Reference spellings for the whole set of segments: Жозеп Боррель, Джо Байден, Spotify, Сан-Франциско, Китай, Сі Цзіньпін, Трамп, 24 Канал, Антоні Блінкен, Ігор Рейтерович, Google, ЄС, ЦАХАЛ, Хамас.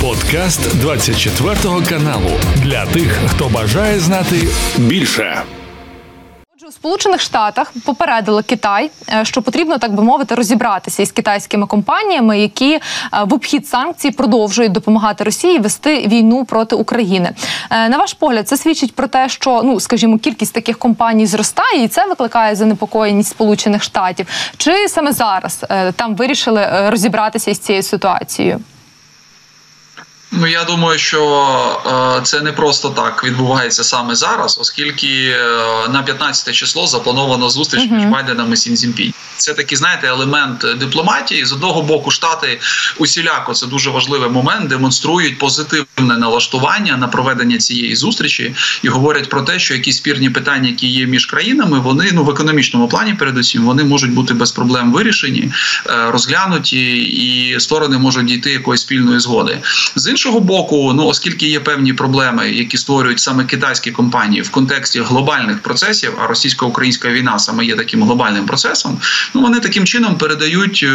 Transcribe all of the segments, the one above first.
Подкаст 24 каналу для тих, хто бажає знати більше. У Сполучених Штатах попередили Китай, що потрібно, так би мовити, розібратися із китайськими компаніями, які в обхід санкцій продовжують допомагати Росії вести війну проти України. На ваш погляд, це свідчить про те, що, скажімо, кількість таких компаній зростає, і це викликає занепокоєність Сполучених Штатів. Чи саме зараз там вирішили розібратися із цією ситуацією? Я думаю, що це не просто так відбувається саме зараз, оскільки на 15 число заплановано зустріч між Байденом і Сі Цзіньпін. Це такий, знаєте, елемент дипломатії. З одного боку, Штати усіляко, це дуже важливий момент, демонструють позитивне налаштування на проведення цієї зустрічі і говорять про те, що якісь спірні питання, які є між країнами, вони, в економічному плані передусім, вони можуть бути без проблем вирішені, розглянуті, і сторони можуть дійти якоїсь спільної згоди. З іншого боку, оскільки є певні проблеми, які створюють саме китайські компанії в контексті глобальних процесів, а російсько-українська війна саме є таким глобальним процесом, вони таким чином передають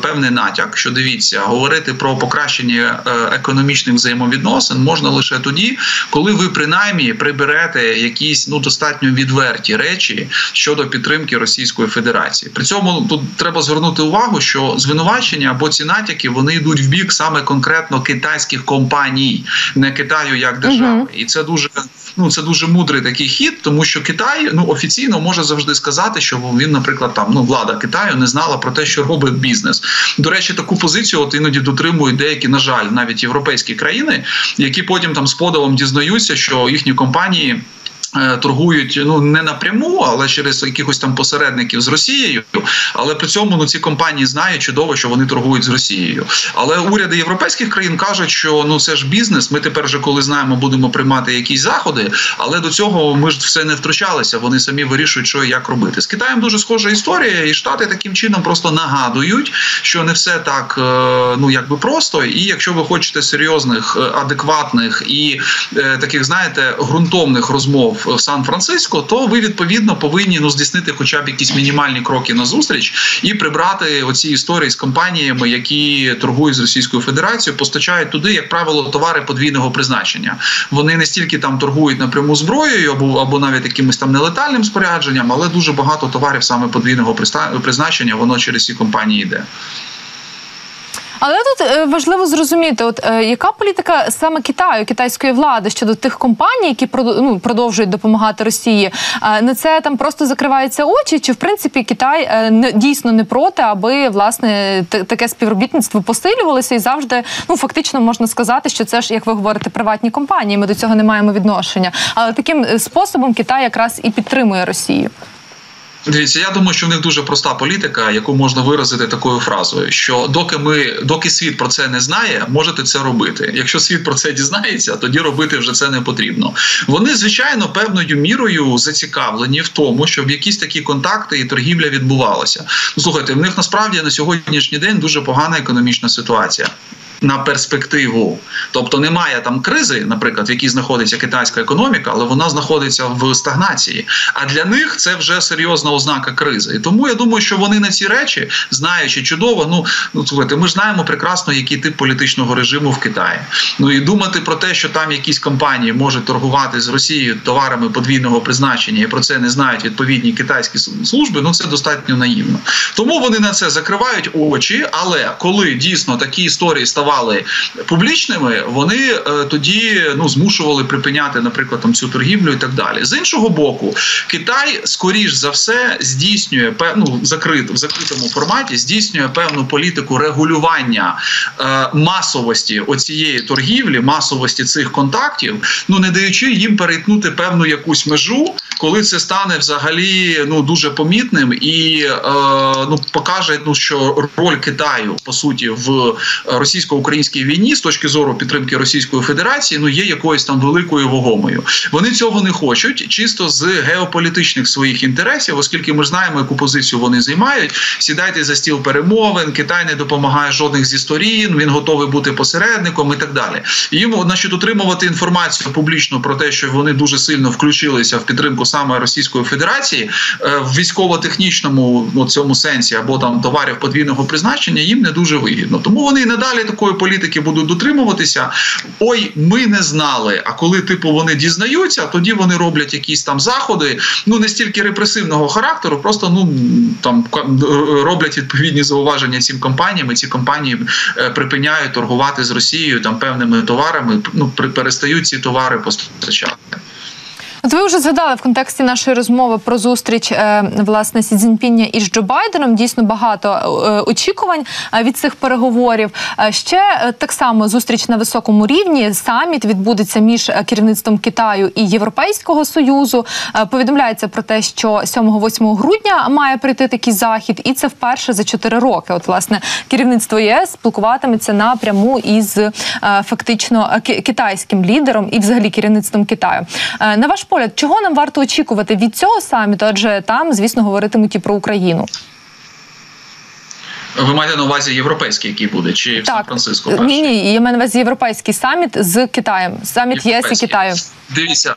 певний натяк, що дивіться, говорити про покращення економічних взаємовідносин можна лише тоді, коли ви принаймні приберете якісь достатньо відверті речі щодо підтримки Російської Федерації. При цьому тут треба звернути увагу, що звинувачення або ці натяки, вони йдуть в бік саме конкретно китайських компаній, не Китаю як держави. І це дуже, це дуже мудрий такий хід, тому що Китай офіційно може завжди сказати, що він, наприклад, там влада Китаю не знала про те, що робить бізнес. До речі, таку позицію іноді дотримують деякі, на жаль, навіть європейські країни, які потім там з подивом дізнаються, що їхні компанії торгують, не напряму, але через якихось там посередників з Росією, але при цьому, ці компанії знають чудово, що вони торгують з Росією. Але уряди європейських країн кажуть, що, це ж бізнес, ми тепер вже, коли знаємо, будемо приймати якісь заходи, але до цього ми ж все не втручалися, вони самі вирішують, що і як робити. З Китаєм дуже схожа історія, і Штати таким чином просто нагадують, що не все так, якби просто, і якщо ви хочете серйозних, адекватних і таких, знаєте, ґрунтовних розмов в Сан-Франциско, то ви, відповідно, повинні здійснити хоча б якісь мінімальні кроки назустріч і прибрати оці історії з компаніями, які торгують з Російською Федерацією, постачають туди, як правило, товари подвійного призначення. Вони не стільки там торгують напряму зброєю або навіть якимось там нелетальним спорядженням, але дуже багато товарів саме подвійного призначення, воно через ці компанії йде. Але тут важливо зрозуміти, яка політика саме Китаю, китайської влади щодо тих компаній, які продовжують допомагати Росії, на це там просто закриваються очі, чи в принципі Китай дійсно не проти, аби власне таке співробітництво посилювалося і завжди, фактично можна сказати, що це ж, як ви говорите, приватні компанії, ми до цього не маємо відношення. Але таким способом Китай якраз і підтримує Росію. Дивіться, я думаю, що в них дуже проста політика, яку можна виразити такою фразою, що доки світ про це не знає, можете це робити. Якщо світ про це дізнається, тоді робити вже це не потрібно. Вони, звичайно, певною мірою зацікавлені в тому, щоб якісь такі контакти і торгівля відбувалася. Слухайте, в них насправді на сьогоднішній день дуже погана економічна ситуація. На перспективу. Тобто немає там кризи, наприклад, в якій знаходиться китайська економіка, але вона знаходиться в стагнації. А для них це вже серйозна ознака кризи. І тому я думаю, що вони на ці речі, знаючи чудово, слухайте, ми ж знаємо прекрасно, який тип політичного режиму в Китаї. І думати про те, що там якісь компанії можуть торгувати з Росією товарами подвійного призначення, і про це не знають відповідні китайські служби, це достатньо наївно. Тому вони на це закривають очі, але коли дійсно такі історії ставали публічними, вони тоді змушували припиняти, наприклад, цю торгівлю і так далі. З іншого боку, Китай, скоріш за все, здійснює, в закритому форматі, здійснює певну політику регулювання масовості оцієї торгівлі, масовості цих контактів, не даючи їм перетнути певну якусь межу, коли це стане взагалі дуже помітним і покаже, що роль Китаю, по суті, в російсько-українській війні з точки зору підтримки Російської Федерації, є якоюсь там великою вагомою. Вони цього не хочуть, чисто з геополітичних своїх інтересів, оскільки ми ж знаємо, яку позицію вони займають. Сідайте за стіл перемовин, Китай не допомагає жодних зі сторін, він готовий бути посередником і так далі. Їм, значить, отримувати інформацію публічно про те, що вони дуже сильно включилися в підтримку саме Російської Федерації в військово-технічному цьому сенсі або там товарів подвійного призначення їм не дуже вигідно. Тому вони і надалі такої політики будуть дотримуватися. Ой, ми не знали. А коли типу вони дізнаються, тоді вони роблять якісь там заходи, не стільки репресивного характеру, просто там роблять відповідні зауваження цим компаніям, і ці компанії припиняють торгувати з Росією там певними товарами, перестають ці товари постачати. От ви вже згадали в контексті нашої розмови про зустріч, власне, Сі Цзіньпіня із Джо Байденом. Дійсно багато очікувань від цих переговорів. Ще так само зустріч на високому рівні, саміт відбудеться між керівництвом Китаю і Європейського Союзу. Повідомляється про те, що 7-8 грудня має прийти такий захід, і це вперше за 4 роки. От, власне, керівництво ЄС спілкуватиметься напряму із фактично китайським лідером і взагалі керівництвом Китаю. На ваш погляд, чого нам варто очікувати від цього саміту, адже там, звісно, говоритимуть і про Україну? Ви маєте на увазі європейський, який буде? Чи в Сан-Франциско? Ні, я маю на увазі європейський саміт з Китаєм. Саміт ЄС і Китаю. Дивіться.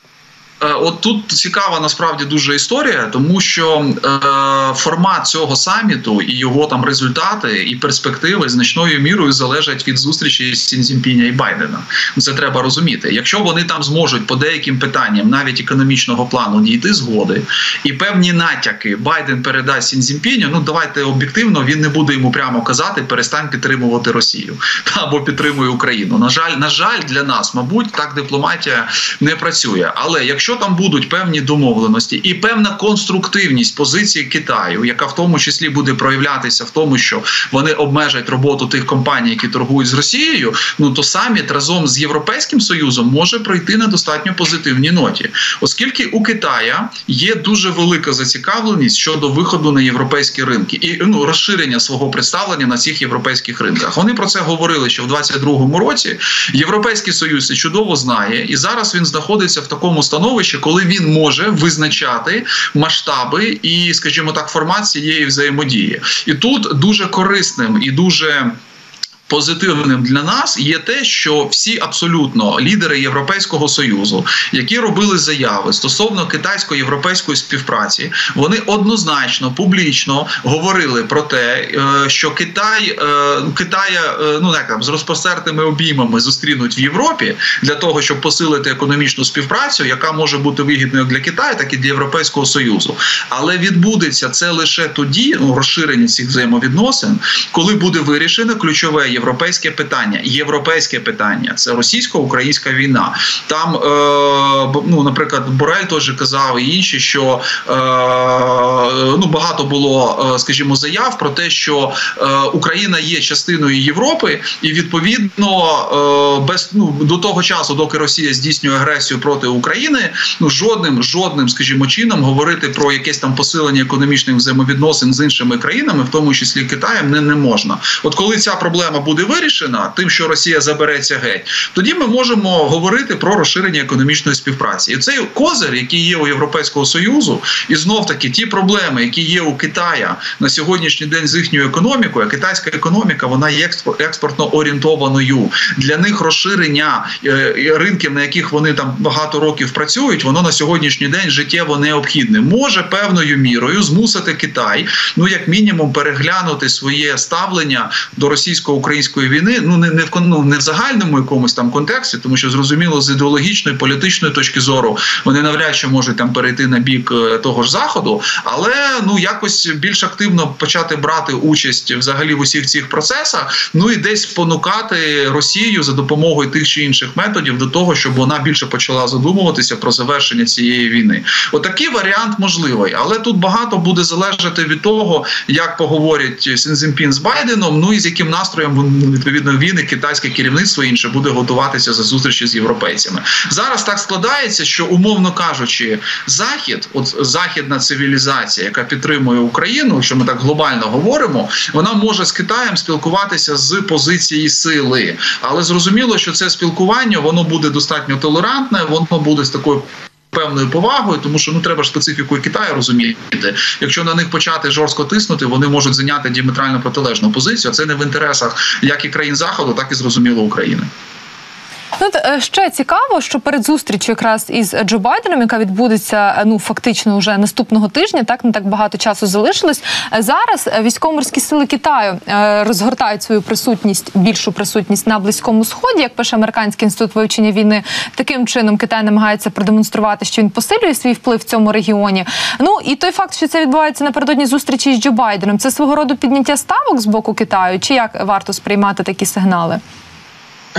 От тут цікава насправді дуже історія, тому що формат цього саміту і його там результати і перспективи значною мірою залежать від зустрічі Сі Цзіньпіня і Байдена. Це треба розуміти. Якщо вони там зможуть по деяким питанням, навіть економічного плану, дійти згоди, і певні натяки Байден передасть Сі Цзіньпіню, давайте об'єктивно, він не буде йому прямо казати «перестань підтримувати Росію» або «підтримуй Україну». На жаль, для нас, мабуть, так дипломатія не працює. Але якщо там будуть певні домовленості і певна конструктивність позиції Китаю, яка в тому числі буде проявлятися в тому, що вони обмежать роботу тих компаній, які торгують з Росією, то саміт разом з Європейським Союзом може пройти на достатньо позитивній ноті. Оскільки у Китая є дуже велика зацікавленість щодо виходу на європейські ринки і розширення свого представлення на цих європейських ринках. Вони про це говорили ще в 2022 році. Європейський Союз це чудово знає, і зараз він знаходиться в такому становищі, коли він може визначати масштаби і, скажімо так, формат цієї взаємодії. І тут дуже корисним і дуже позитивним для нас є те, що всі абсолютно лідери Європейського Союзу, які робили заяви стосовно китайсько-європейської співпраці, вони однозначно, публічно говорили про те, що Китай з розпростертими обіймами зустрінуть в Європі для того, щоб посилити економічну співпрацю, яка може бути вигідною як для Китаю, так і для Європейського Союзу. Але відбудеться це лише тоді, розширення цих взаємовідносин, коли буде вирішено ключове європейське питання, це російсько-українська війна. Там, наприклад, Боррель теж казав і інші, що багато було, скажімо, заяв про те, що Україна є частиною Європи, і відповідно до того часу, доки Росія здійснює агресію проти України, жодним, скажімо, чином говорити про якесь там посилення економічних взаємовідносин з іншими країнами, в тому числі Китаєм, не можна. От коли ця проблема буде вирішена тим, що Росія забереться геть, тоді ми можемо говорити про розширення економічної співпраці. І цей козир, який є у Європейського Союзу, і знов-таки ті проблеми, які є у Китая на сьогоднішній день з їхньою економікою, а китайська економіка, вона є експортно орієнтованою. Для них розширення ринків, на яких вони там багато років працюють, воно на сьогоднішній день життєво необхідне. Може певною мірою змусити Китай, як мінімум, переглянути своє ставлення до російсько-української війни, не в загальному якомусь там контексті, тому що, зрозуміло, з ідеологічної, політичної точки зору вони навряд чи можуть там перейти на бік того ж Заходу, але якось більш активно почати брати участь взагалі в усіх цих процесах, і десь спонукати Росію за допомогою тих чи інших методів до того, щоб вона більше почала задумуватися про завершення цієї війни. Отакий варіант можливий, але тут багато буде залежати від того, як поговорять Сі Цзіньпін з Байденом, і з яким настроєм відповідно він і китайське керівництво і інше буде готуватися за зустрічі з європейцями. Зараз так складається, що, умовно кажучи, західна цивілізація, яка підтримує Україну, що ми так глобально говоримо, вона може з Китаєм спілкуватися з позиції сили. Але зрозуміло, що це спілкування, воно буде достатньо толерантне, воно буде з такою певною повагою, тому що треба ж специфіку Китаю розуміти. Якщо на них почати жорстко тиснути, вони можуть зайняти діаметрально протилежну позицію, а це не в інтересах як і країн Заходу, так і, зрозуміло, України. От ще цікаво, що перед зустрічю якраз із Джо Байденом, яка відбудеться фактично вже наступного тижня, так не так багато часу залишилось, зараз військово-морські сили Китаю розгортають свою присутність, більшу присутність на Близькому Сході, як пише Американський інститут вивчення війни. Таким чином Китай намагається продемонструвати, що він посилює свій вплив в цьому регіоні. Ну і той факт, що це відбувається напередодні зустрічі з Джо Байденом, це свого роду підняття ставок з боку Китаю? Чи як варто сприймати такі сигнали?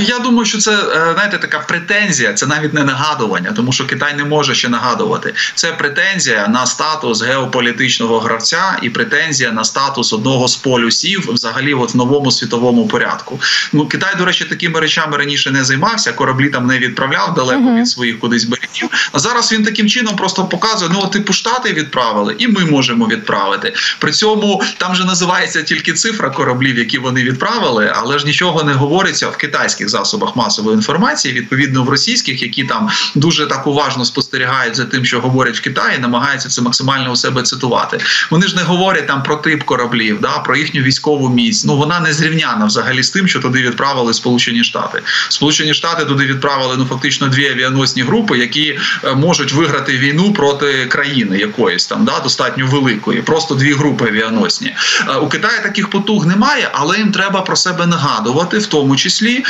Я думаю, що це, знаєте, така претензія, це навіть не нагадування, тому що Китай не може ще нагадувати. Це претензія на статус геополітичного гравця і претензія на статус одного з полюсів взагалі в новому світовому порядку. Ну, Китай, до речі, такими речами раніше не займався, кораблі там не відправляв далеко від своїх кудись берегів. А зараз він таким чином просто показує, ну, типу, Штати відправили, і ми можемо відправити. При цьому там же називається тільки цифра кораблів, які вони відправили, але ж нічого не говориться в китайській засобах масової інформації, відповідно в російських, які там дуже так уважно спостерігають за тим, що говорять в Китаї, намагаються це максимально у себе цитувати. Вони ж не говорять там про тип кораблів, про їхню військову міць. Ну, вона не зрівняна взагалі з тим, що туди відправили Сполучені Штати. Сполучені Штати туди відправили, ну, фактично дві авіаносні групи, які можуть виграти війну проти країни якоїсь там, достатньо великої. Просто дві групи авіаносні. У Китаї таких потуг немає, але їм треба про себе нагадувати, в тому числі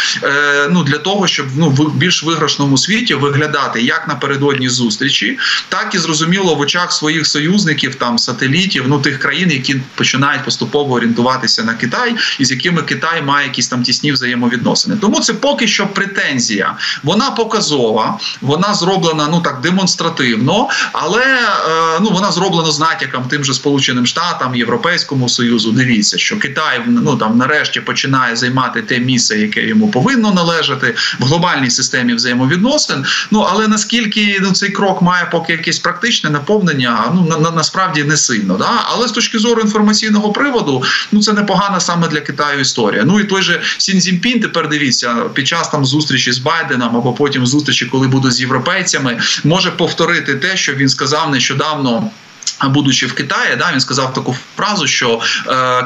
для того, щоб в більш виграшному світі виглядати як напередодні зустрічі, так і, зрозуміло, в очах своїх союзників, сателітів, тих країн, які починають поступово орієнтуватися на Китай і з якими Китай має якісь там тісні взаємовідносини. Тому це поки що претензія. Вона показова, вона зроблена, так, демонстративно, але вона зроблена з натяком тим же Сполученим Штатам, Європейському Союзу. Дивіться, що Китай, нарешті починає займати те місце, яке йому повинно належати в глобальній системі взаємовідносин. Але наскільки цей крок має поки якесь практичне наповнення, насправді не сильно. Але з точки зору інформаційного приводу, це непогана саме для Китаю історія. Ну і той же Сі Цзіньпін, тепер дивіться, під час зустрічі з Байденом або потім зустрічі, коли буде з європейцями, може повторити те, що він сказав нещодавно, будучи в Китаї. Він сказав таку фразу, що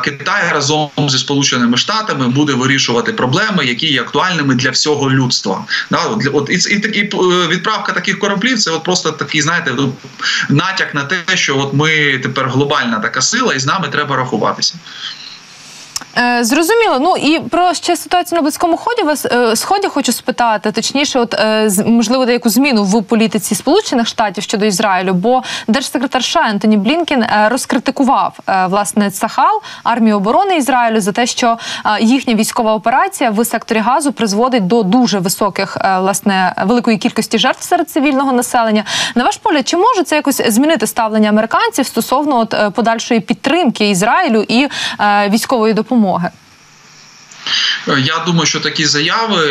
Китай разом зі Сполученими Штатами буде вирішувати проблеми, які є актуальними для всього людства. І відправка таких кораблів – це просто такий, знаєте, натяк на те, що ми тепер глобальна така сила і з нами треба рахуватися. Зрозуміло. Ну і про ще ситуацію на Близькому Сході хочу спитати, точніше, можливо, деяку зміну в політиці Сполучених Штатів щодо Ізраїлю, бо держсекретар США Антоні Блінкен розкритикував, власне, ЦАХАЛ, армію оборони Ізраїлю за те, що їхня військова операція в секторі Газу призводить до дуже високих, власне, великої кількості жертв серед цивільного населення. На ваш погляд, чи може це якось змінити ставлення американців стосовно подальшої підтримки Ізраїлю і військової допомоги? Я думаю, що такі заяви,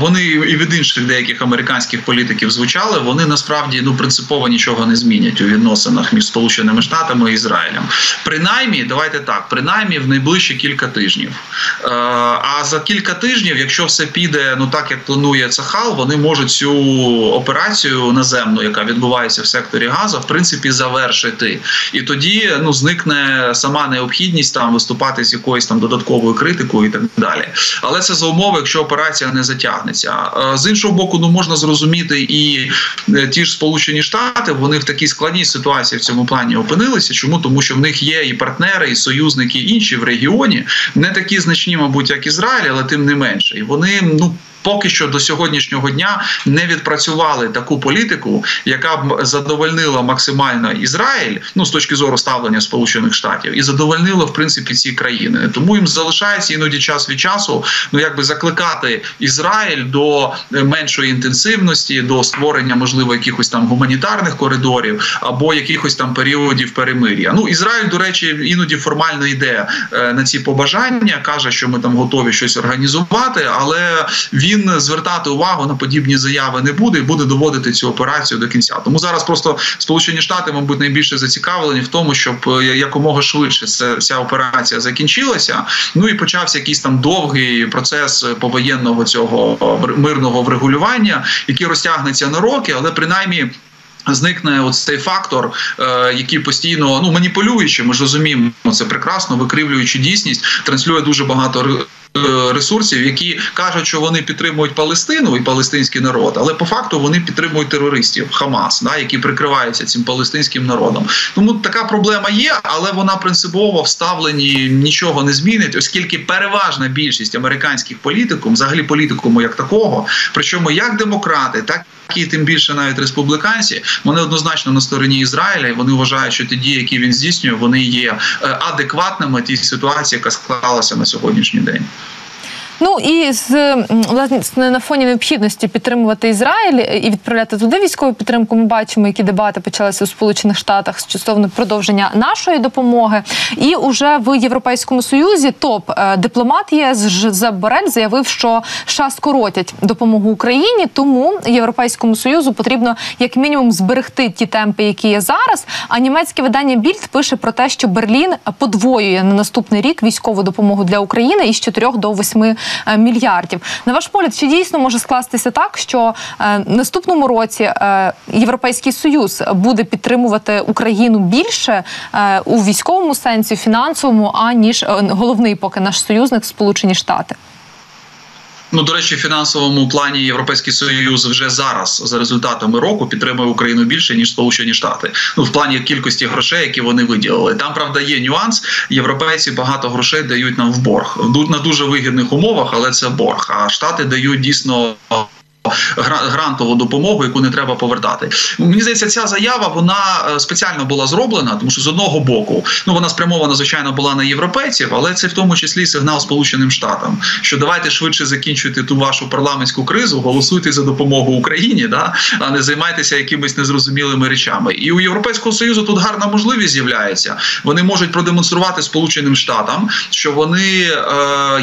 вони і від інших деяких американських політиків звучали, вони насправді принципово нічого не змінять у відносинах між Сполученими Штатами і Ізраїлем. Принаймні, давайте так, принаймні в найближчі кілька тижнів. А за кілька тижнів, якщо все піде так, як планує ЦАХАЛ, вони можуть цю операцію наземну, яка відбувається в секторі Газу, в принципі завершити. І тоді зникне сама необхідність виступати з якоюсь додатковою критикою і так далі. Але це за умови, якщо операція не затягнеться. З іншого боку, можна зрозуміти і ті ж Сполучені Штати, вони в такій складній ситуації в цьому плані опинилися. Чому? Тому що в них є і партнери, і союзники інші в регіоні. Не такі значні, мабуть, як Ізраїль, але тим не менше. І вони, поки що до сьогоднішнього дня не відпрацювали таку політику, яка б задовольнила максимально Ізраїль, з точки зору ставлення Сполучених Штатів, і задовольнила, в принципі, ці країни. Тому їм залишається іноді час від часу, закликати Ізраїль до меншої інтенсивності, до створення, можливо, якихось там гуманітарних коридорів, або якихось там періодів перемир'я. Ізраїль, до речі, іноді формально йде на ці побажання, каже, що ми там готові щось організувати, але він звертати увагу на подібні заяви не буде і буде доводити цю операцію до кінця. Тому зараз просто Сполучені Штати, мабуть, найбільше зацікавлені в тому, щоб якомога швидше ця операція закінчилася, і почався якийсь там довгий процес повоєнного цього мирного врегулювання, який розтягнеться на роки, але принаймні зникне ось цей фактор, який постійно, ну, маніпулюючи, ми ж розуміємо, це прекрасно, викривлюючи дійсність, транслює дуже багато ресурсів, які кажуть, що вони підтримують Палестину і палестинський народ, але по факту вони підтримують терористів, Хамас, да, які прикриваються цим палестинським народом. Тому така проблема є, але вона принципово в ставленні нічого не змінить, оскільки переважна більшість американських політикум, взагалі політикуму як такого, причому як демократи, так і тим більше навіть республіканці, вони однозначно на стороні Ізраїля, і вони вважають, що ті дії, які він здійснює, вони є адекватними тій ситуації, яка склалася на сьогоднішній день. Ну і власне на фоні необхідності підтримувати Ізраїль і відправляти туди військову підтримку, ми бачимо, які дебати почалися у Сполучених Штатах стосовно продовження нашої допомоги. І уже в Європейському Союзі топ-дипломат ЄС Жозеп Боррель заявив, що США скоротять допомогу Україні, тому Європейському Союзу потрібно як мінімум зберегти ті темпи, які є зараз. А німецьке видання Bild пише про те, що Берлін подвоює на наступний рік військову допомогу для України із 4 до 8 мільярдів. На ваш погляд, чи дійсно може скластися так, що наступному році Європейський Союз буде підтримувати Україну більше у військовому сенсі, фінансовому, аніж головний поки наш союзник Сполучені Штати? Ну, до речі, в фінансовому плані Європейський Союз вже зараз, за результатами року, підтримує Україну більше, ніж Сполучені Штати. Ну, в плані кількості грошей, які вони виділили. Там, правда, є нюанс. Європейці багато грошей дають нам в борг. На дуже вигідних умовах, але це борг. А Штати дають дійсно грантову допомогу, яку не треба повертати. Мені здається, ця заява, вона спеціально була зроблена, тому що з одного боку, ну, вона спрямована, звичайно, була на європейців, але це в тому числі сигнал Сполученим Штатам, що давайте швидше закінчуйте ту вашу парламентську кризу, голосуйте за допомогу Україні, да, а не займайтеся якимись незрозумілими речами. І у Європейського Союзу тут гарна можливість з'являється. Вони можуть продемонструвати Сполученим Штатам, що вони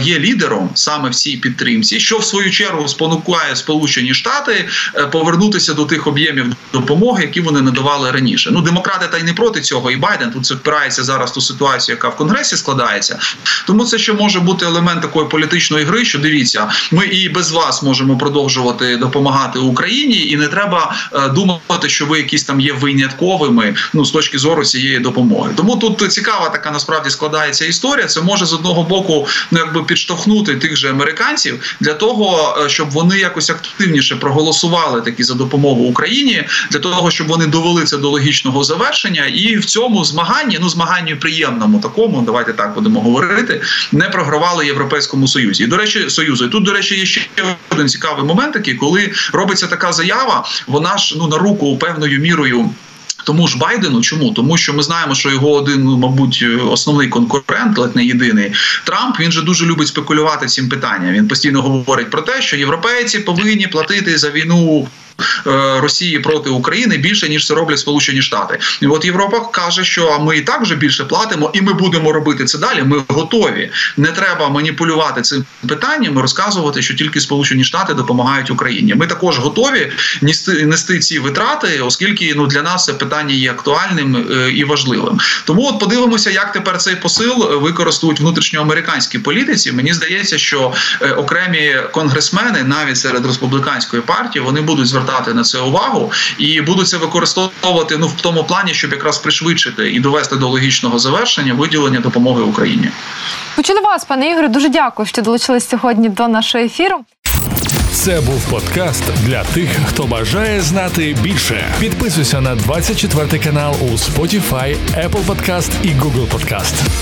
є лідером саме в цій підтримці, що в свою чергу спонукає Сполучені Штати повернутися до тих об'ємів допомоги, які вони надавали раніше. Ну, демократи та й не проти цього, і Байден тут впирається зараз в ту ситуацію, яка в Конгресі складається. Тому це ще може бути елемент такої політичної гри, що дивіться, ми і без вас можемо продовжувати допомагати Україні, і не треба думати, що ви якісь там є винятковими, ну, з точки зору цієї допомоги. Тому тут цікава така насправді складається історія. Це може з одного боку, ну, якби підштовхнути тих же американців для того, щоб вони якось активніше проголосували такі за допомогу Україні, для того, щоб вони довели це до логічного завершення, і в цьому змаганні, ну, змаганню приємному такому, давайте так будемо говорити, не програвали Європейському Союзі. І, до речі, Союзу. І тут, до речі, є ще один цікавий момент такий, коли робиться така заява, вона ж, ну, на руку певною мірою тому ж Байдену. Чому? Тому що ми знаємо, що його один, мабуть, основний конкурент, ледь не єдиний, Трамп, він же дуже любить спекулювати цим питанням. Він постійно говорить про те, що європейці повинні платити за війну Росії проти України більше, ніж це роблять Сполучені Штати. І от Європа каже, що ми і так вже більше платимо, і ми будемо робити це далі, ми готові. Не треба маніпулювати цим питанням і розказувати, що тільки Сполучені Штати допомагають Україні. Ми також готові нести ці витрати, оскільки, ну, для нас це питання є актуальним і важливим. Тому от подивимося, як тепер цей посил використовують внутрішньоамериканські політиці. Мені здається, що окремі конгресмени, навіть серед республіканської партії, вони будуть звертати на це увагу і будуть це використовувати, ну, в тому плані, щоб якраз пришвидшити і довести до логічного завершення виділення допомоги Україні. Почули вас, пане Ігорю. Дуже дякую, що долучились сьогодні до нашого ефіру. Це був подкаст для тих, хто бажає знати більше. Підписуйся на 24 канал у Spotify, Apple Podcast і Google Podcast.